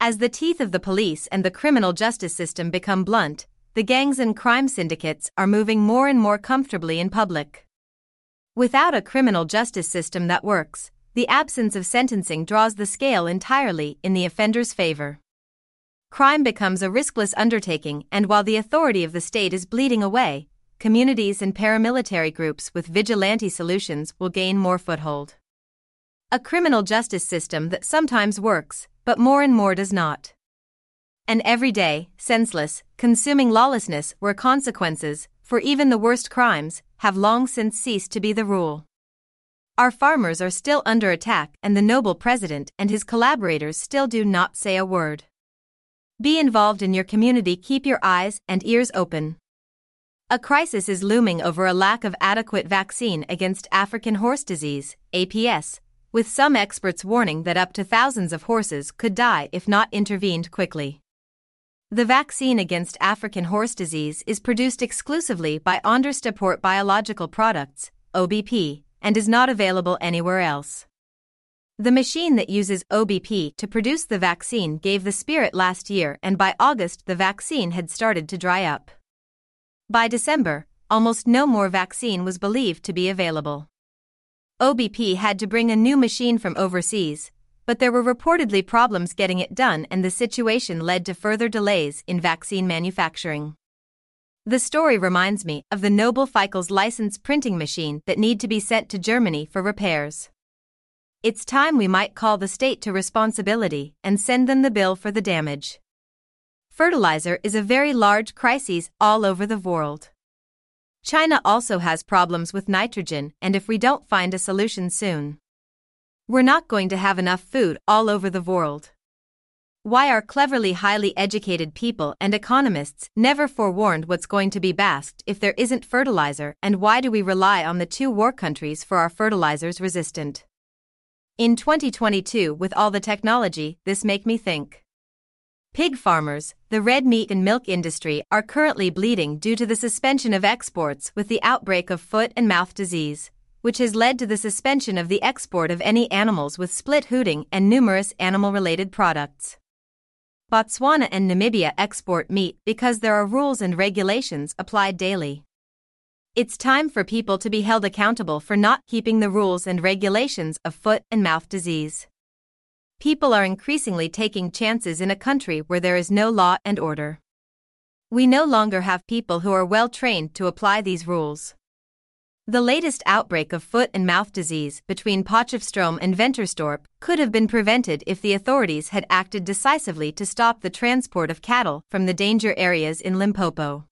As the teeth of the police and the criminal justice system become blunt, the gangs and crime syndicates are moving more and more comfortably in public. Without a criminal justice system that works, the absence of sentencing draws the scale entirely in the offender's favor. Crime becomes a riskless undertaking, and while the authority of the state is bleeding away, communities and paramilitary groups with vigilante solutions will gain more foothold. A criminal justice system that sometimes works, but more and more does not. An everyday, senseless, consuming lawlessness where consequences, for even the worst crimes, have long since ceased to be the rule. Our farmers are still under attack, and the noble president and his collaborators still do not say a word. Be involved in your community. Keep your eyes and ears open. A crisis is looming over a lack of adequate vaccine against African horse disease, APS, with some experts warning that up to thousands of horses could die if not intervened quickly. The vaccine against African horse disease is produced exclusively by Ondersteport Biological Products, OBP, and is not available anywhere else. The machine that uses OBP to produce the vaccine gave the spirit last year, and by August the vaccine had started to dry up. By December, almost no more vaccine was believed to be available. OBP had to bring a new machine from overseas, but there were reportedly problems getting it done, and the situation led to further delays in vaccine manufacturing. The story reminds me of the Nobel Feichel's license printing machine that need to be sent to Germany for repairs. It's time we might call the state to responsibility and send them the bill for the damage. Fertilizer is a very large crisis all over the world. China also has problems with nitrogen, and if we don't find a solution soon, we're not going to have enough food all over the world. Why are cleverly highly educated people and economists never forewarned what's going to be basked if there isn't fertilizer, and why do we rely on the two war countries for our fertilizers resistant? In 2022, with all the technology, this make me think. Pig farmers, the red meat and milk industry are currently bleeding due to the suspension of exports with the outbreak of foot and mouth disease, which has led to the suspension of the export of any animals with split hooting and numerous animal-related products. Botswana and Namibia export meat because there are rules and regulations applied daily. It's time for people to be held accountable for not keeping the rules and regulations of foot and mouth disease. People are increasingly taking chances in a country where there is no law and order. We no longer have people who are well trained to apply these rules. The latest outbreak of foot and mouth disease between Potchefstroom and Ventersdorp could have been prevented if the authorities had acted decisively to stop the transport of cattle from the danger areas in Limpopo.